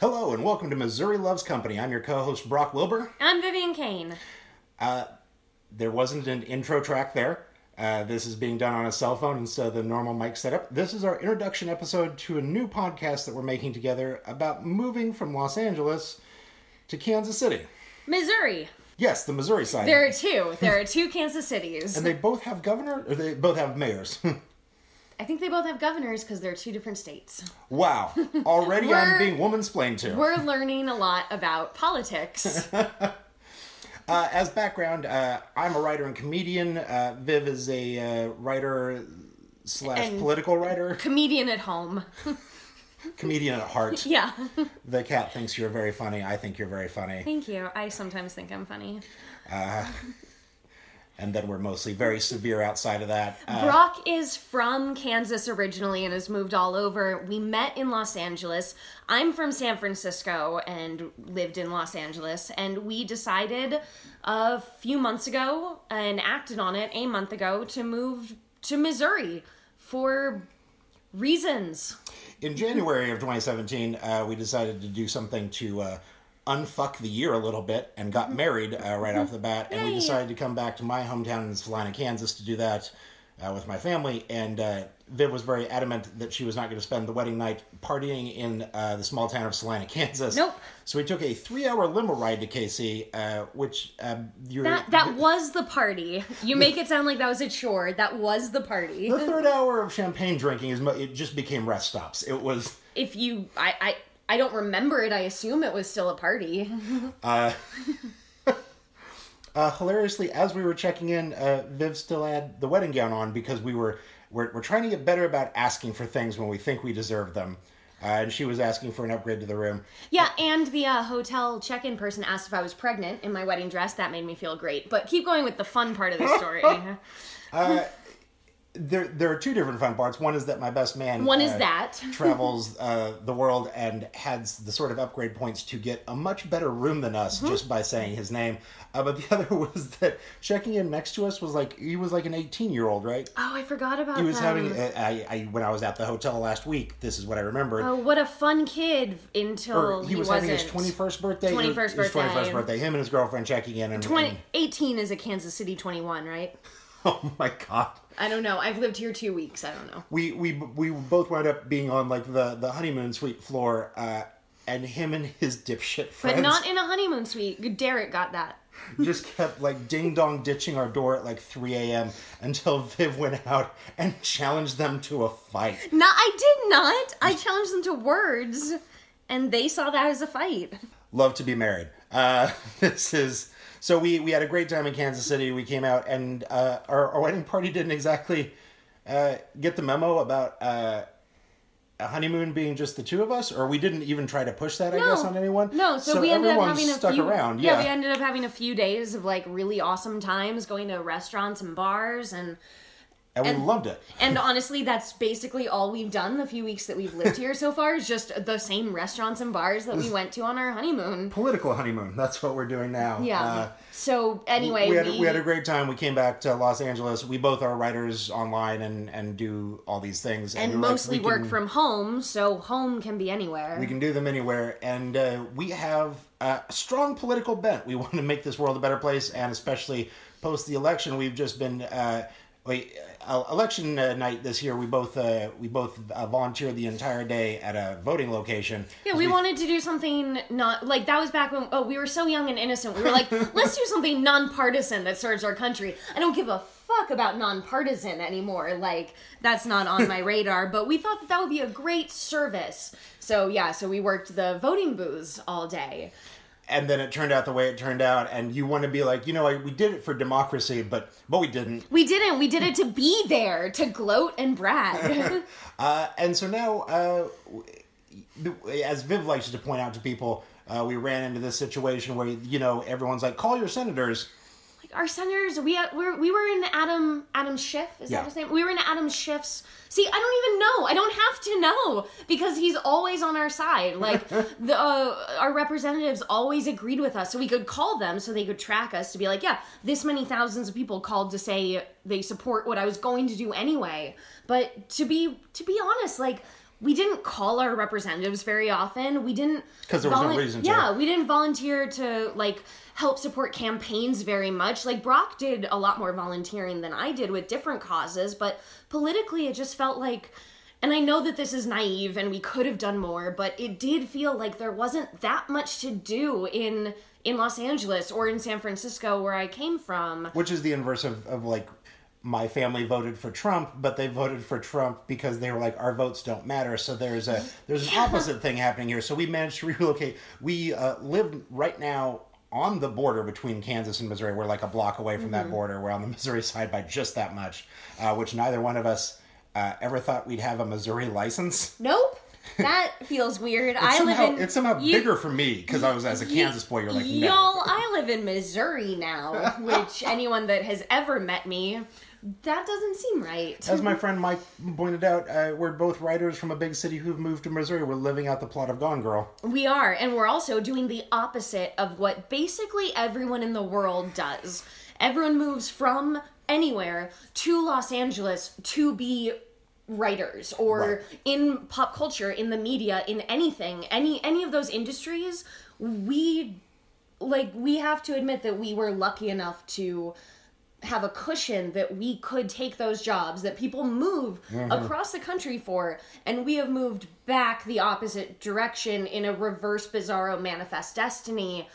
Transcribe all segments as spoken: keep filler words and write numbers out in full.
Hello and welcome to Missouri Loves Company. I'm your co-host Brock Wilbur. I'm Vivian Kane. Uh, there wasn't an intro track there. Uh, this is being done on a cell phone instead of the normal mic setup. This is our introduction episode to a new podcast that we're making together about moving from Los Angeles to Kansas City. Missouri. Yes, the Missouri side. There are two. There are two Kansas cities. And they both have governor, or they both have mayors. I think they both have governors because they're two different states. Wow. Already I'm being woman-splained to. We're learning a lot about politics. uh, as background, uh, I'm a writer and comedian. Uh, Viv is a uh, writer slash and political writer. Comedian at home. Comedian at heart. Yeah. The cat thinks you're very funny. I think you're very funny. Thank you. I sometimes think I'm funny. Uh... And then we're mostly very severe outside of that. Uh, Brock is from Kansas originally and has moved all over. We met in Los Angeles. I'm from San Francisco and lived in Los Angeles. And we decided a few months ago, and acted on it a month ago, to move to Missouri for reasons. In January of twenty seventeen, uh, we decided to do something to... Uh, unfuck the year a little bit and got married uh, right off the bat. And Yay. We decided to come back to my hometown in Salina, Kansas to do that uh, with my family. And uh, Viv was very adamant that she was not going to spend the wedding night partying in uh, the small town of Salina, Kansas. Nope. So we took a three-hour limo ride to K C, uh, which um, you're... That, that was the party. You make it sound like that was a chore. That was the party. The third hour of champagne drinking, is it just became rest stops. It was... If you... I. I I don't remember it. I assume it was still a party. uh, uh, hilariously, as we were checking in, uh, Viv still had the wedding gown on because we were we're, we're trying to get better about asking for things when we think we deserve them. Uh, and she was asking for an upgrade to the room. Yeah, and the uh, hotel check-in person asked if I was pregnant in my wedding dress. That made me feel great. But keep going with the fun part of the story. uh, There there are two different fun parts. One is that my best man One is uh, that. travels uh, the world and has the sort of upgrade points to get a much better room than us mm-hmm. just by saying his name. Uh, but the other was that checking in next to us was like, he was like an eighteen-year-old, right? Oh, I forgot about that. He was them. having, uh, I, I when I was at the hotel last week, this is what I remembered. Oh, what a fun kid until he, he was wasn't. having his twenty-first birthday. twenty-first his, birthday. His twenty-first birthday. Him and his girlfriend checking in. And, twenty, and, eighteen is a Kansas City twenty-one, right? Oh my God. I don't know. I've lived here two weeks. I don't know. We we we both wound up being on like the, the honeymoon suite floor, uh, and him and his dipshit friends. But not in a honeymoon suite. Derek got that. Just kept like ding dong ditching our door at like three a.m. until Viv went out and challenged them to a fight. No, I did not. I challenged them to words, and they saw that as a fight. Love to be married. Uh, this is. So we, we had a great time in Kansas City. We came out and uh, our, our wedding party didn't exactly uh, get the memo about uh, a honeymoon being just the two of us, or we didn't even try to push that, no. I guess, on anyone. No, so, so we ended up having a stuck few, around. Yeah. yeah, we ended up having a few days of like really awesome times, going to restaurants and bars and... And, and we loved it. And honestly, that's basically all we've done the few weeks that we've lived here so far, is just the same restaurants and bars that we went to on our honeymoon. Political honeymoon. That's what we're doing now. Yeah. Uh, so anyway. We had, we... we had a great time. We came back to Los Angeles. We both are writers online and, and do all these things. And, and we mostly like, we work can, from home, so home can be anywhere. We can do them anywhere. And uh, we have uh, a strong political bent. We want to make this world a better place. And especially post the election, we've just been... Uh, Wait, election night this year, we both uh, we both uh, volunteered the entire day at a voting location. Yeah, we, we wanted to do something not like that was back when oh we were so young and innocent. We were like, let's do something nonpartisan that serves our country. I don't give a fuck about nonpartisan anymore. Like that's not on my radar. But we thought that that would be a great service. So yeah, so we worked the voting booths all day. And then it turned out the way it turned out, and you want to be like, you know, we did it for democracy, but but we didn't. We didn't. We did it to be there, to gloat and brag. uh, and so now, uh, as Viv likes to point out to people, uh, we ran into this situation where, you know, everyone's like, call your senators. Like our senators, we we're, we were in Adam Adam Schiff, is yeah. that his name? We were in Adam Schiff's... See, I don't even know. I don't have to know because he's always on our side. Like, the, uh, our representatives always agreed with us. So we could call them so they could track us to be like, yeah, this many thousands of people called to say they support what I was going to do anyway. But to be to be honest, like, we didn't call our representatives very often. We didn't... Because there was volu- no reason to. Yeah, we didn't volunteer to, like, help support campaigns very much. Like, Brock did a lot more volunteering than I did with different causes, but politically it just felt like... And I know that this is naive and we could have done more, but it did feel like there wasn't that much to do in in Los Angeles or in San Francisco where I came from. Which is the inverse of, of like... my family voted for Trump, but they voted for Trump because they were like, our votes don't matter. So there's a there's an opposite thing happening here. So we managed to relocate. We uh, live right now on the border between Kansas and Missouri. We're like a block away from mm-hmm. that border. We're on the Missouri side by just that much, uh, which neither one of us uh, ever thought we'd have a Missouri license. Nope. That feels weird. It's I somehow, live in... It's somehow you, bigger for me, because I was, as a you, Kansas boy, you're like, no. Y'all, I live in Missouri now, which anyone that has ever met me, that doesn't seem right. As my friend Mike pointed out, uh, we're both writers from a big city who've moved to Missouri. We're living out the plot of Gone Girl. We are, and we're also doing the opposite of what basically everyone in the world does. Everyone moves from anywhere to Los Angeles to be... writers or right. in pop culture, in the media, in anything, any any of those industries, we like we have to admit that we were lucky enough to have a cushion that we could take those jobs that people move mm-hmm. across the country for, and we have moved back the opposite direction in a reverse bizarro manifest destiny.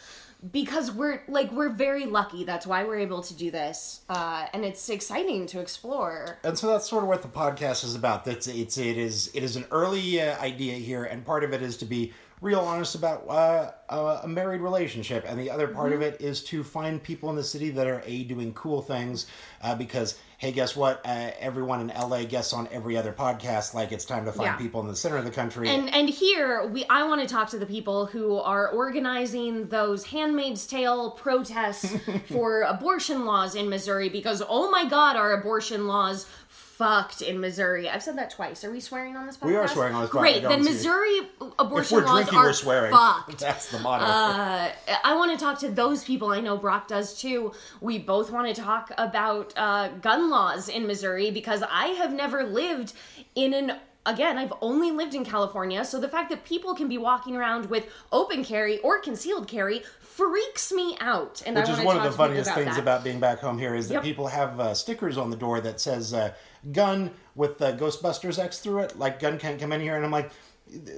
Because we're, like, we're very lucky. That's why we're able to do this. Uh, and it's exciting to explore. And so that's sort of what the podcast is about. That's, it's, it is it is an early uh, idea here, and part of it is to be real honest about uh, uh, a married relationship. And the other part mm-hmm. of it is to find people in the city that are, A, doing cool things, uh, because... hey, guess what? Uh, everyone in L A guests on every other podcast. Like, it's time to find yeah. people in the center of the country. And and here, we I want to talk to the people who are organizing those Handmaid's Tale protests for abortion laws in Missouri. Because, oh my God, our abortion laws fucked in Missouri. I've said that twice. Are we swearing on this podcast? We are swearing on this podcast. Great. Then Missouri abortion laws are fucked. If we're drinking, we're swearing. Fucked. That's the motto. Uh, I want to talk to those people. I know Brock does too. We both want to talk about uh, gun laws in Missouri, because I have never lived in an... Again, I've only lived in California, so the fact that people can be walking around with open carry or concealed carry freaks me out. And Which I is one of the funniest about things that. about being back home here is that yep. people have uh, stickers on the door that says uh, gun with the uh, Ghostbusters X through it, like gun can't come in here. And I'm like,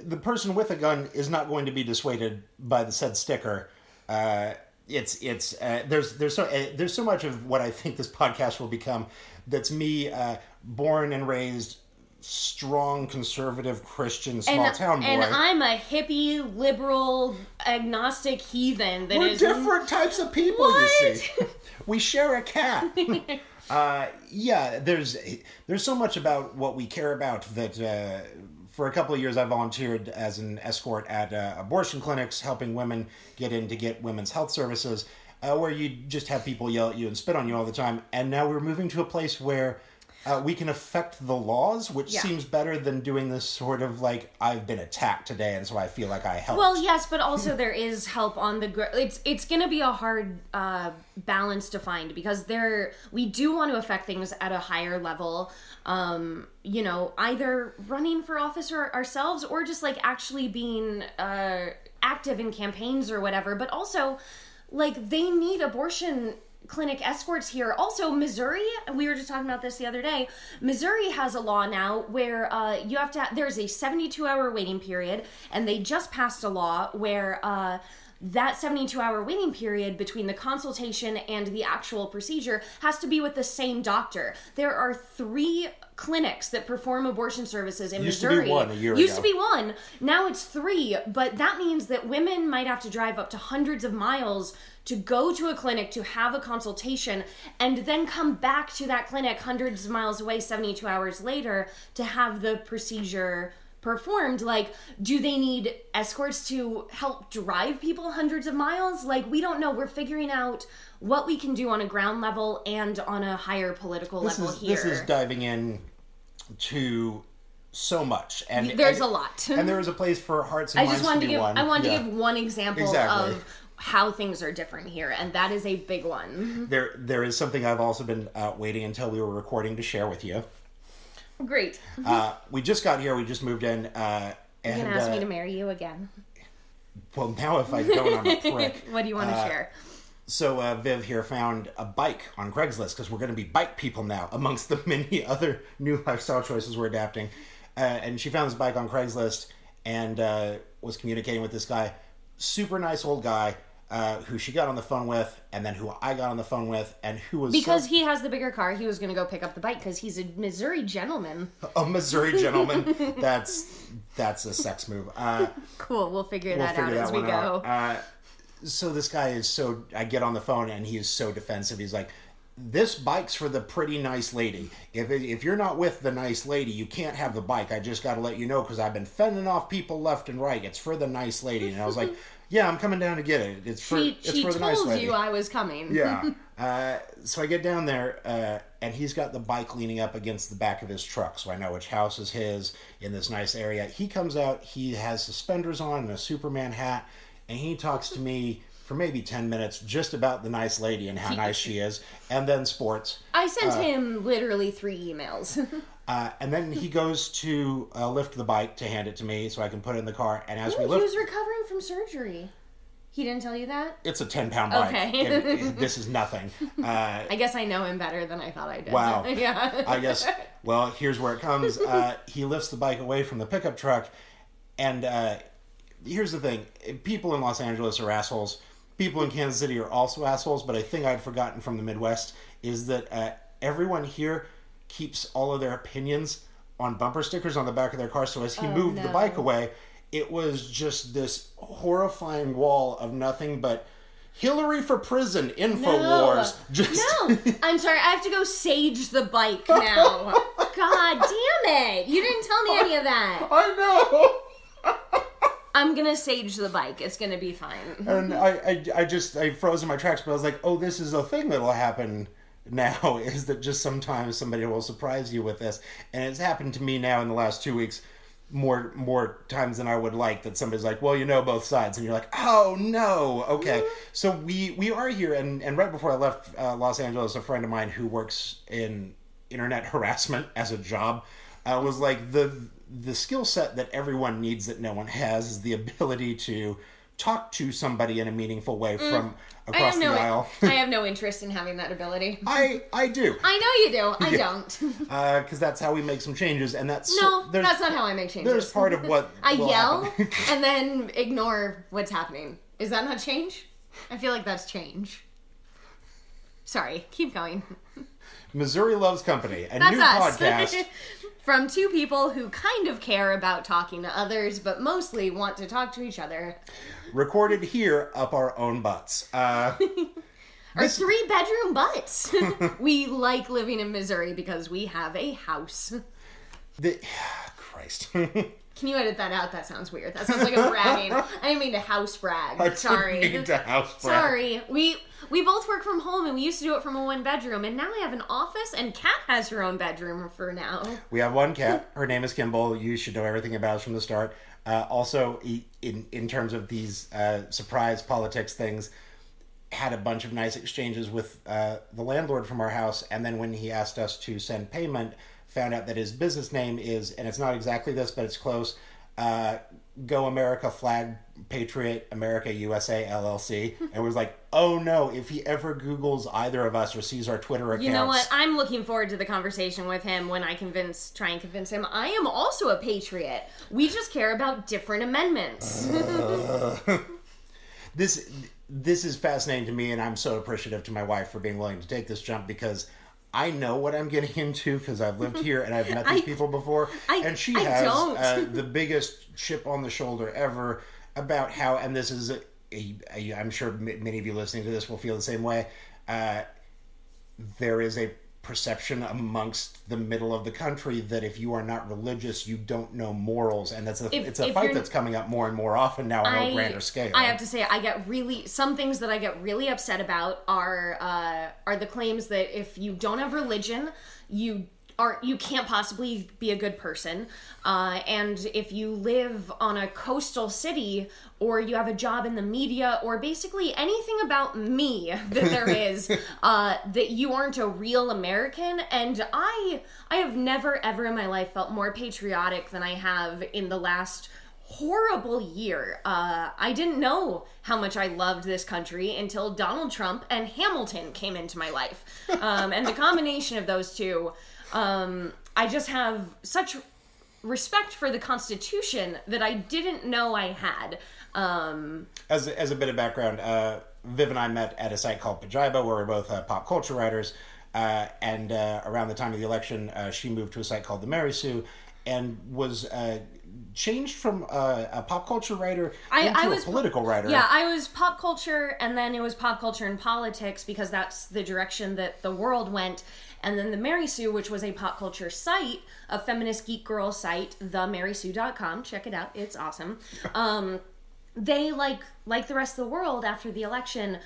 the person with a gun is not going to be dissuaded by the said sticker. Uh, it's, it's, uh, there's, there's so, uh, there's so much of what I think this podcast will become that's me uh, born and raised strong conservative Christian small and, town boy, and I'm a hippie liberal agnostic heathen. That we're is different m- types of people. What? You see, we share a cat. uh, yeah, there's there's so much about what we care about that. Uh, for a couple of years, I volunteered as an escort at uh, abortion clinics, helping women get in to get women's health services, uh, where you just have people yell at you and spit on you all the time. And now we're moving to a place where. Uh, we can affect the laws, which yeah. seems better than doing this sort of, like, I've been attacked today, and so I feel like I helped. Well, yes, but also there is help on the... Gr- it's it's going to be a hard uh, balance to find, because there we do want to affect things at a higher level, um, you know, either running for office or ourselves, or just, like, actually being uh, active in campaigns or whatever. But also, like, they need abortion... clinic escorts here. Also, Missouri, we were just talking about this the other day, Missouri has a law now where uh, you have to, ha- there's a seventy-two hour waiting period, and they just passed a law where uh, that seventy-two hour waiting period between the consultation and the actual procedure has to be with the same doctor. There are three clinics that perform abortion services in Missouri. Used to be one a year ago. Used to be one. Now it's three, but that means that women might have to drive up to hundreds of miles to go to a clinic to have a consultation and then come back to that clinic hundreds of miles away seventy-two hours later to have the procedure performed. Like, do they need escorts to help drive people hundreds of miles? Like, we don't know. We're figuring out what we can do on a ground level and on a higher political this level is, here. This is diving in to... so much, and there's and, a lot, and there is a place for hearts and I minds just wanted to, to give, one. I wanted yeah. to give one example exactly. of how things are different here, and that is a big one. There, there is something I've also been uh, waiting until we were recording to share with you. Great. uh, we just got here. We just moved in. Uh, and, You're going to ask uh, me to marry you again. Well, now if I don't, I'm a prick. What do you want to uh, share? So uh, Viv here found a bike on Craigslist because we're going to be bike people now amongst the many other new lifestyle choices we're adapting. Uh, and she found this bike on Craigslist and uh, was communicating with this guy. Super nice old guy. Uh, who she got on the phone with, and then who I got on the phone with, and who was... Because so... he has the bigger car, he was going to go pick up the bike, because he's a Missouri gentleman. A Missouri gentleman? that's that's a sex move. Uh, cool, we'll figure we'll that figure out that as we go. Uh, so this guy is so... I get on the phone, and he is so defensive. He's like, this bike's for the pretty nice lady. If if you're not with the nice lady, you can't have the bike. I just got to let you know, because I've been fending off people left and right. It's for the nice lady. And I was like... Yeah, I'm coming down to get it. It's for, she, it's she for the nice lady. She told you I was coming. Yeah. Uh, so I get down there, uh, and he's got the bike leaning up against the back of his truck, so I know which house is his in this nice area. He comes out, he has suspenders on and a Superman hat, and he talks to me for maybe ten minutes just about the nice lady and how he, nice she is, and then sports. I sent uh, him literally three emails. Uh, and then he goes to uh, lift the bike to hand it to me so I can put it in the car. And as Ooh, we lift... He was recovering from surgery. He didn't tell you that? It's a ten-pound bike. Okay. it, it, this is nothing. Uh, I guess I know him better than I thought I did. Wow. Yeah. I guess... Well, here's where it comes. Uh, he lifts the bike away from the pickup truck. And uh, here's the thing. People in Los Angeles are assholes. People in Kansas City are also assholes. But a thing I'd forgotten from the Midwest is that uh, everyone here... keeps all of their opinions on bumper stickers on the back of their car. So as he oh, moved no. the bike away, it was just this horrifying wall of nothing but Hillary for prison, InfoWars. No. Just... no, I'm sorry. I have to go sage the bike now. God damn it. You didn't tell me any of that. I know. I'm going to sage the bike. It's going to be fine. And I, I, I just, I froze in my tracks, but I was like, oh, this is a thing that will happen now, is that just sometimes somebody will surprise you with this, and it's happened to me now in the last two weeks more more times than I would like, that somebody's like, well, you know both sides, and you're like, oh no, okay. Mm-hmm. So we we are here, and, and right before I left uh, Los Angeles, a friend of mine who works in internet harassment as a job uh, was like, the the skill set that everyone needs that no one has is the ability to talk to somebody in a meaningful way mm. from across no, the aisle. I have no interest in having that ability. I, I do. I know you do. I yeah. don't. Because uh, that's how we make some changes. And that's... No, so, that's not how I make changes. There's part of what... I yell and then ignore what's happening. Is that not change? I feel like that's change. Sorry. Keep going. Missouri Loves Company. A that's new us. podcast. From two people who kind of care about talking to others, but mostly want to talk to each other. Recorded here up our own butts. Uh, our this... three-bedroom butts. We like living in Missouri because we have a house. The... Christ. Can you edit that out? That sounds weird. That sounds like a bragging. I didn't mean to house brag. I Sorry. I didn't mean to house brag. Sorry. We... We both work from home, and we used to do it from a one-bedroom, and now I have an office, and Kat has her own bedroom for now. We have one cat. Her name is Kimball. You should know everything about us from the start. Uh, also, in, in terms of these uh, surprise politics things, had a bunch of nice exchanges with uh, the landlord from our house, and then when he asked us to send payment, found out that his business name is, and it's not exactly this, but it's close, uh, Go America Flag Patriot America U S A L L C, and was like, oh no, if he ever Googles either of us or sees our Twitter accounts. You know what? I'm looking forward to the conversation with him when I convince, try and convince him I am also a patriot. We just care about different amendments. uh, this this is fascinating to me, and I'm so appreciative to my wife for being willing to take this jump, because I know what I'm getting into because I've lived here and I've met these I, people before. I, and she I has uh, the biggest chip on the shoulder ever about how, and this is, a, a, a, I'm sure m- many of you listening to this will feel the same way, uh, there is a perception amongst the middle of the country that if you are not religious, you don't know morals. And that's a, if, it's a fight that's coming up more and more often now on I, a grander scale. I have to say, I get really... Some things that I get really upset about are uh, are the claims that if you don't have religion, you are you can't possibly be a good person. Uh, and if you live on a coastal city, or you have a job in the media, or basically anything about me that there is, uh, that you aren't a real American. And I, I have never ever in my life felt more patriotic than I have in the last horrible year. Uh, I didn't know how much I loved this country until Donald Trump and Hamilton came into my life. Um, and the combination of those two, um, I just have such respect for the Constitution that I didn't know I had. Um, as, as a bit of background, uh, Viv and I met at a site called Pajiba, where we're both uh, pop culture writers. Uh, and uh, around the time of the election, uh, she moved to a site called The Mary Sue and was... Uh, changed from a, a pop culture writer I, into I was, a political writer. Yeah, I was pop culture, and then it was pop culture and politics, because that's the direction that the world went. And then The Mary Sue, which was a pop culture site, a feminist geek girl site, the mary sue dot com. Check it out. It's awesome. Um, they, like like the rest of the world after the election,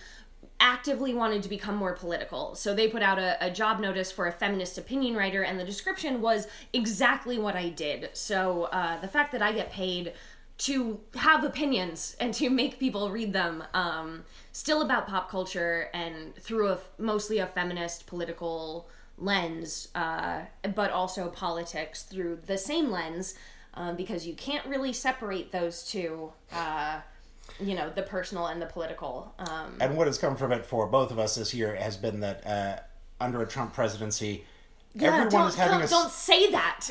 actively wanted to become more political. So they put out a, a job notice for a feminist opinion writer, and the description was exactly what I did. So uh, the fact that I get paid to have opinions and to make people read them, um, still about pop culture and through a mostly a feminist political lens, uh, but also politics through the same lens, um, because you can't really separate those two, uh, you know, the personal and the political. Um, and what has come from it for both of us this year has been that uh, under a Trump presidency, yeah, everyone is having... Don't, a, don't say that!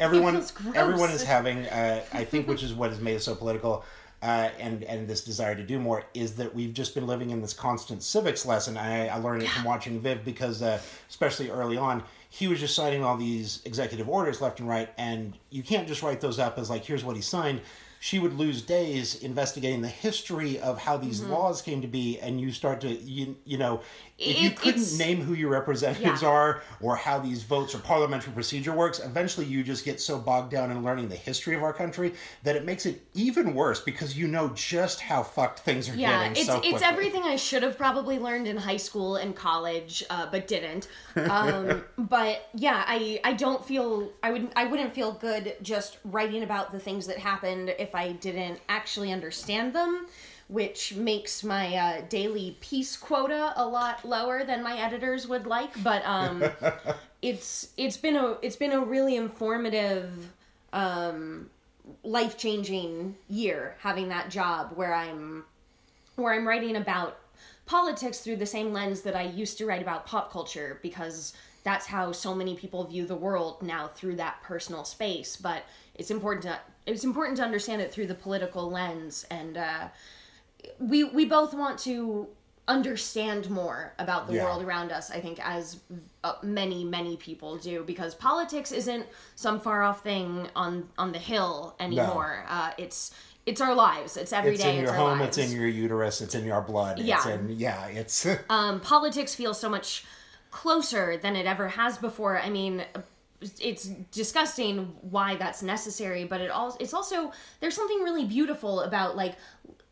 everyone, it feels gross. Everyone is having, uh, I think, which is what has made us so political, uh, and, and this desire to do more, is that we've just been living in this constant civics lesson. I, I learned it yeah. from watching Viv, because uh, especially early on, he was just signing all these executive orders left and right, and you can't just write those up as like, here's what he signed. She would lose days investigating the history of how these mm-hmm. laws came to be, and you start to, you, you know, if it, you couldn't name who your representatives yeah. are, or how these votes or parliamentary procedure works, eventually you just get so bogged down in learning the history of our country that it makes it even worse, because you know just how fucked things are yeah, getting it's, so quickly. Yeah, it's everything I should have probably learned in high school and college, uh, but didn't. Um, but yeah, I, I don't feel, I, would, I wouldn't feel good just writing about the things that happened if I didn't actually understand them, which makes my uh, daily piece quota a lot lower than my editors would like. But um, it's it's been a it's been a really informative, um, life changing year having that job where I'm where I'm writing about politics through the same lens that I used to write about pop culture, because that's how so many people view the world now, through that personal space. But it's important to it's important to understand it through the political lens, and uh, we we both want to understand more about the yeah. world around us. I think as uh, many many people do, because politics isn't some far off thing on on the hill anymore. No. Uh, it's it's our lives. It's every it's day. It's in your it's home. Lives. It's in your uterus. It's in your blood. Yeah. It's in, yeah. It's um, politics feels so much closer than it ever has before. I mean, it's disgusting why that's necessary, but it all it's also there's something really beautiful about, like,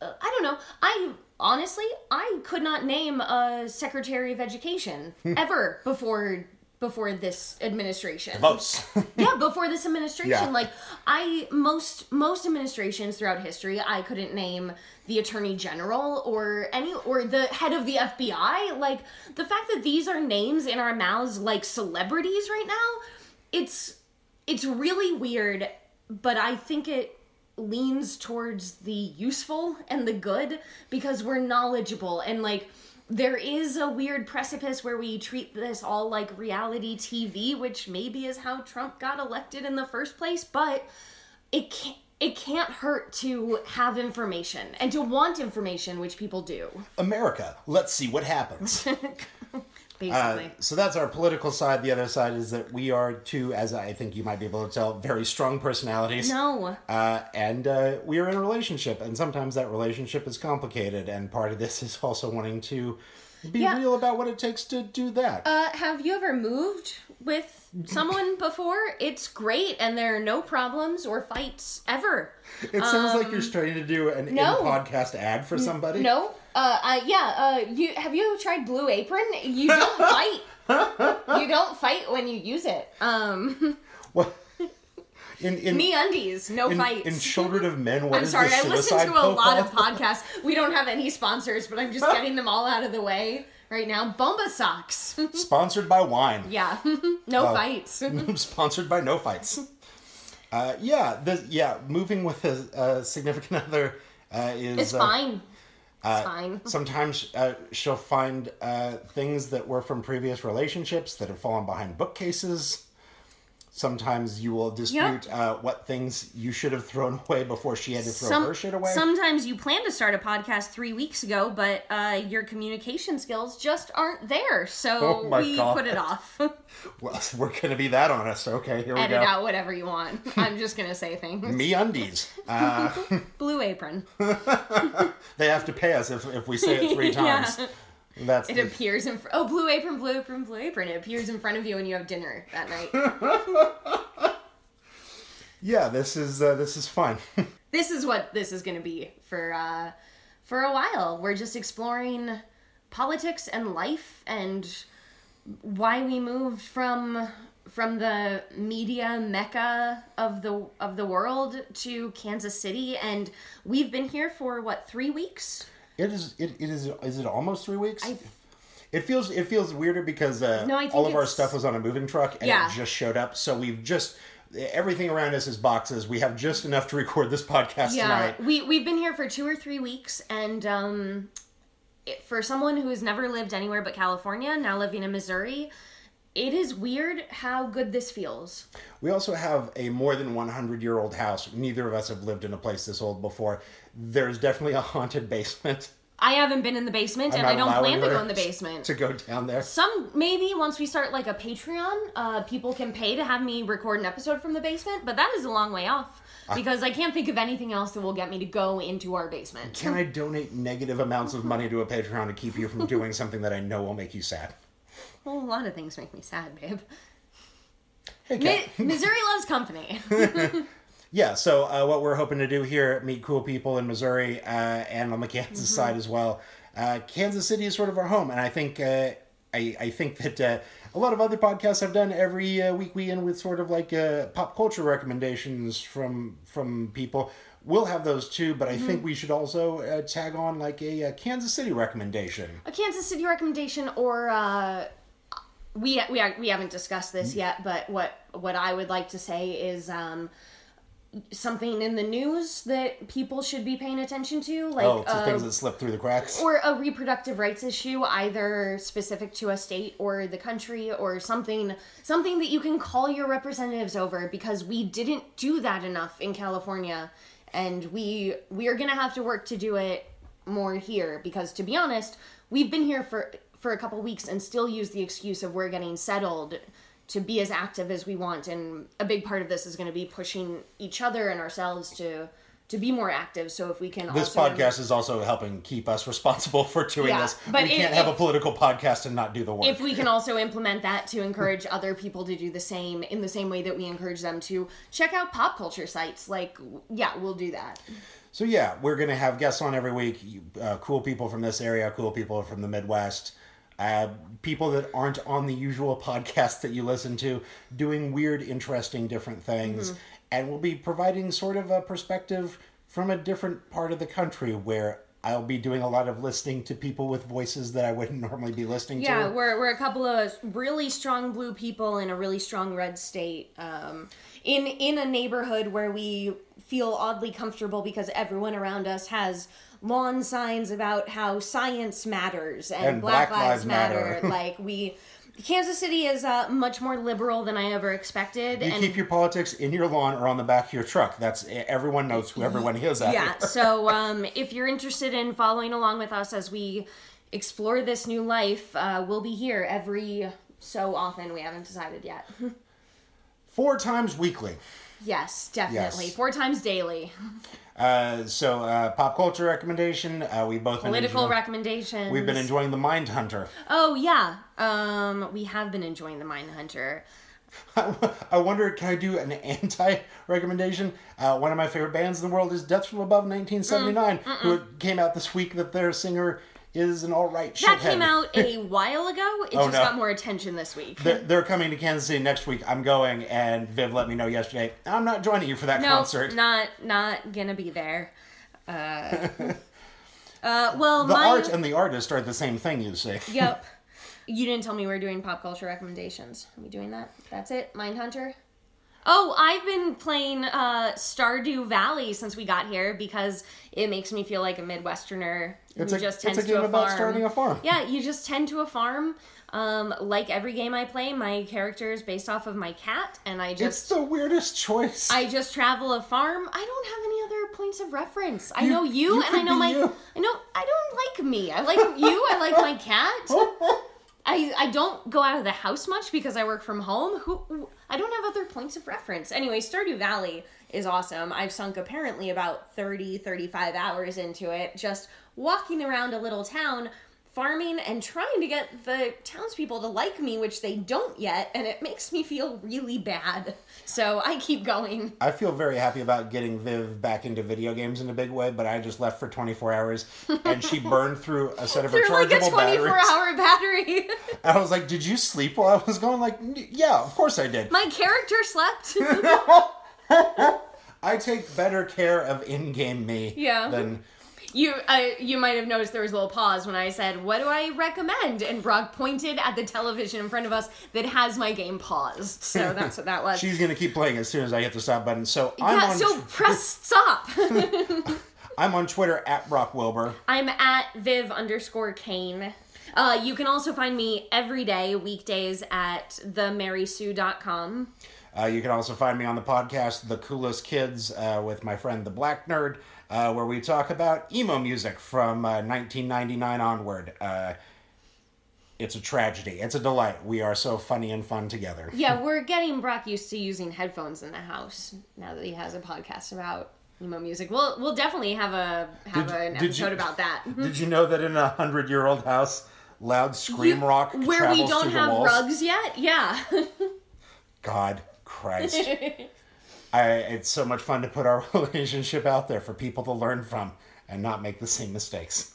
uh, I don't know, I honestly I could not name a Secretary of Education ever before before this administration. Most. yeah, before this administration. Yeah. Like, I most most administrations throughout history, I couldn't name the Attorney General or any or the head of the F B I. Like, the fact that these are names in our mouths like celebrities right now, It's it's really weird, but I think it leans towards the useful and the good, because we're knowledgeable, and like there is a weird precipice where we treat this all like reality T V, which maybe is how Trump got elected in the first place, but it can't It can't hurt to have information and to want information, which people do. America, let's see what happens. Basically. Uh, so that's our political side. The other side is that we are two, as I think you might be able to tell, very strong personalities. No. Uh, and uh, we are in a relationship, and sometimes that relationship is complicated, and part of this is also wanting to be yeah. real about what it takes to do that. Uh, have you ever moved with someone before? It's great, and there are no problems or fights ever. It sounds um, like you're starting to do an no. in-podcast ad for somebody. N- no. Uh, uh, yeah, uh, you have you tried Blue Apron? You don't fight. You don't fight when you use it. Um. What? In, in, Me undies, no in, fights. In Children of Men, what I'm is sorry, I listen to a lot of podcasts. We don't have any sponsors, but I'm just getting them all out of the way right now. Bomba socks. Sponsored by wine. Yeah. No uh, fights. Sponsored by no fights. Uh, yeah, the, yeah. Moving with a uh, significant other uh, is... It's uh, fine. Uh, it's fine. Sometimes uh, she'll find uh, things that were from previous relationships that have fallen behind bookcases. Sometimes you will dispute yep. uh, what things you should have thrown away before she had to throw Some, her shit away. Sometimes you plan to start a podcast three weeks ago, but uh, your communication skills just aren't there, so oh we God. put it off. Well, we're going to be that honest. Okay, here we Edit go. Edit out whatever you want. I'm just going to say things. Me undies. Uh, Blue Apron. They have to pay us if, if we say it three times. Yeah. That's it the... appears in... Fr- oh, Blue Apron, Blue Apron, Blue Apron. It appears in front of you when you have dinner that night. Yeah, this is uh, this is fun. This is what this is going to be for, uh, for a while. We're just exploring politics and life and why we moved from from the media mecca of the of the world to Kansas City. And we've been here for, what, three weeks? It is. It, it is. Is it almost three weeks? I, it feels. It feels weirder because uh, no, all of our stuff was on a moving truck and yeah. it just showed up. So we've just everything around us is boxes. We have just enough to record this podcast yeah. tonight. We we've been here for two or three weeks, and um, it, for someone who has never lived anywhere but California, now living in Missouri, it is weird how good this feels. We also have a more than one hundred year old house. Neither of us have lived in a place this old before. There's definitely a haunted basement. I haven't been in the basement, I'm and I don't plan to go in the basement. To go down there. Some, maybe once we start like a Patreon, uh, people can pay to have me record an episode from the basement, but that is a long way off. Because I, I can't think of anything else that will get me to go into our basement. Can I donate negative amounts of money to a Patreon to keep you from doing something that I know will make you sad? Well, a lot of things make me sad, babe. Hey, Kat. Mi- Missouri Loves Company. Yeah, so uh, what we're hoping to do here, meet cool people in Missouri uh, and on the Kansas mm-hmm. side as well. Uh, Kansas City is sort of our home, and I think uh, I, I think that uh, a lot of other podcasts I've done every uh, week we end with sort of like uh, pop culture recommendations from from people. We'll have those too, but I mm-hmm. think we should also uh, tag on like a, a Kansas City recommendation. A Kansas City recommendation or... Uh... We we we haven't discussed this yet, but what what I would like to say is um, something in the news that people should be paying attention to, like oh, uh, things that slip through the cracks, or a reproductive rights issue, either specific to a state or the country, or something something that you can call your representatives over because we didn't do that enough in California, and we we are gonna have to work to do it more here because to be honest, we've been here for. for a couple weeks and still use the excuse of we're getting settled to be as active as we want. And a big part of this is going to be pushing each other and ourselves to to be more active. So if we can this also... This podcast is also helping keep us responsible for doing yeah, this. But we if, can't have if, a political podcast and not do the work. If we can also implement that to encourage other people to do the same in the same way that we encourage them to check out pop culture sites. Like, yeah, we'll do that. So yeah, we're going to have guests on every week. Uh, cool people from this area, cool people from the Midwest. Uh, people that aren't on the usual podcasts that you listen to, doing weird, interesting, different things. Mm-hmm. And we'll be providing sort of a perspective from a different part of the country where I'll be doing a lot of listening to people with voices that I wouldn't normally be listening yeah, to. Yeah, we're, we're a couple of really strong blue people in a really strong red state. Um, in, in a neighborhood where we feel oddly comfortable because everyone around us has... lawn signs about how science matters and, and Black, Black Lives, Lives Matter. matter. Like we, Kansas City is uh, much more liberal than I ever expected. You and keep your politics in your lawn or on the back of your truck. That's everyone knows who everyone is. At yeah. So um, if you're interested in following along with us as we explore this new life, uh, we'll be here every so often. We haven't decided yet. Four times weekly. Yes, definitely. Yes. Four times daily. Uh, so, uh, pop culture recommendation, uh, we've both been Political enjoying, recommendations. We've been enjoying the Mindhunter. Oh, yeah. Um, we have been enjoying the Mindhunter. I wonder, can I do an anti-recommendation? Uh, one of my favorite bands in the world is Death from Above nineteen seventy-nine, mm, who came out this week that their singer is an alright shithead. That came out a while ago. It oh, just no. got more attention this week. They're, they're coming to Kansas City next week. I'm going, and Viv let me know yesterday, I'm not joining you for that no, concert. No, not, not gonna be there. Uh, uh, well, The mine... art and the artist are the same thing, you see. Yep. You didn't tell me we were doing pop culture recommendations. Are we doing that? That's it? Mindhunter? Oh, I've been playing uh, Stardew Valley since we got here because it makes me feel like a Midwesterner who it's a, just tends it's a game to a about farm. starting a farm. Yeah, you just tend to a farm. Um, like every game I play, my character is based off of my cat, and I just... It's the weirdest choice. I just travel a farm. I don't have any other points of reference. I you, know you, you and I know my... You. I know I don't like me. I like you. I like my cat. I, I don't go out of the house much because I work from home. Who I don't have other points of reference. Anyway, Stardew Valley is awesome. I've sunk apparently about thirty, thirty-five hours into it, just walking around a little town, farming, and trying to get the townspeople to like me, which they don't yet, and it makes me feel really bad. So I keep going. I feel very happy about getting Viv back into video games in a big way, but I just left for twenty-four hours, and she burned through a set of rechargeable batteries. Like a twenty-four hour battery. I was like, did you sleep while I was going? Like, yeah, of course I did. My character slept. I take better care of in-game me yeah. than... You uh, you might have noticed there was a little pause when I said, what do I recommend? And Brock pointed at the television in front of us that has my game paused. So that's what that was. She's going to keep playing as soon as I hit the stop button. So I'm yeah, on so tw- press stop. I'm on Twitter at Brock Wilbur. I'm at Viv underscore Kane. Uh, you can also find me every day, weekdays, at the mary sue dot com. Uh, you can also find me on the podcast, The Coolest Kids, uh, with my friend The Black Nerd, uh, where we talk about emo music from uh, nineteen ninety-nine onward. Uh, it's a tragedy. It's a delight. We are so funny and fun together. Yeah, we're getting Brock used to using headphones in the house now that he has a podcast about emo music. We'll we'll definitely have a have did, an episode you, about that. Did you know that in a hundred-year-old house, loud scream you, rock where travels we don't have walls? Rugs yet? Yeah. God. Christ. I, it's so much fun to put our relationship out there for people to learn from and not make the same mistakes.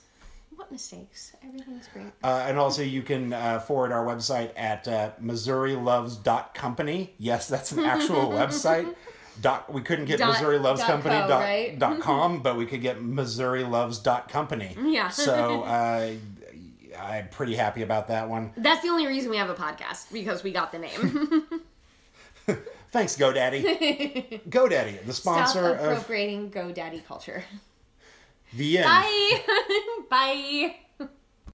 What mistakes? Everything's great. Uh, and also you can uh, forward our website at uh, missouri loves dot company. Yes, that's an actual website. Dot, we couldn't get dot, missouri loves company dot com, dot, right? dot com, but we could get missouri loves dot company. Yeah. So... Uh, I'm pretty happy about that one. That's the only reason we have a podcast, because we got the name. Thanks, GoDaddy. GoDaddy, the sponsor of... Stop appropriating of... GoDaddy culture. The end. Bye. Bye.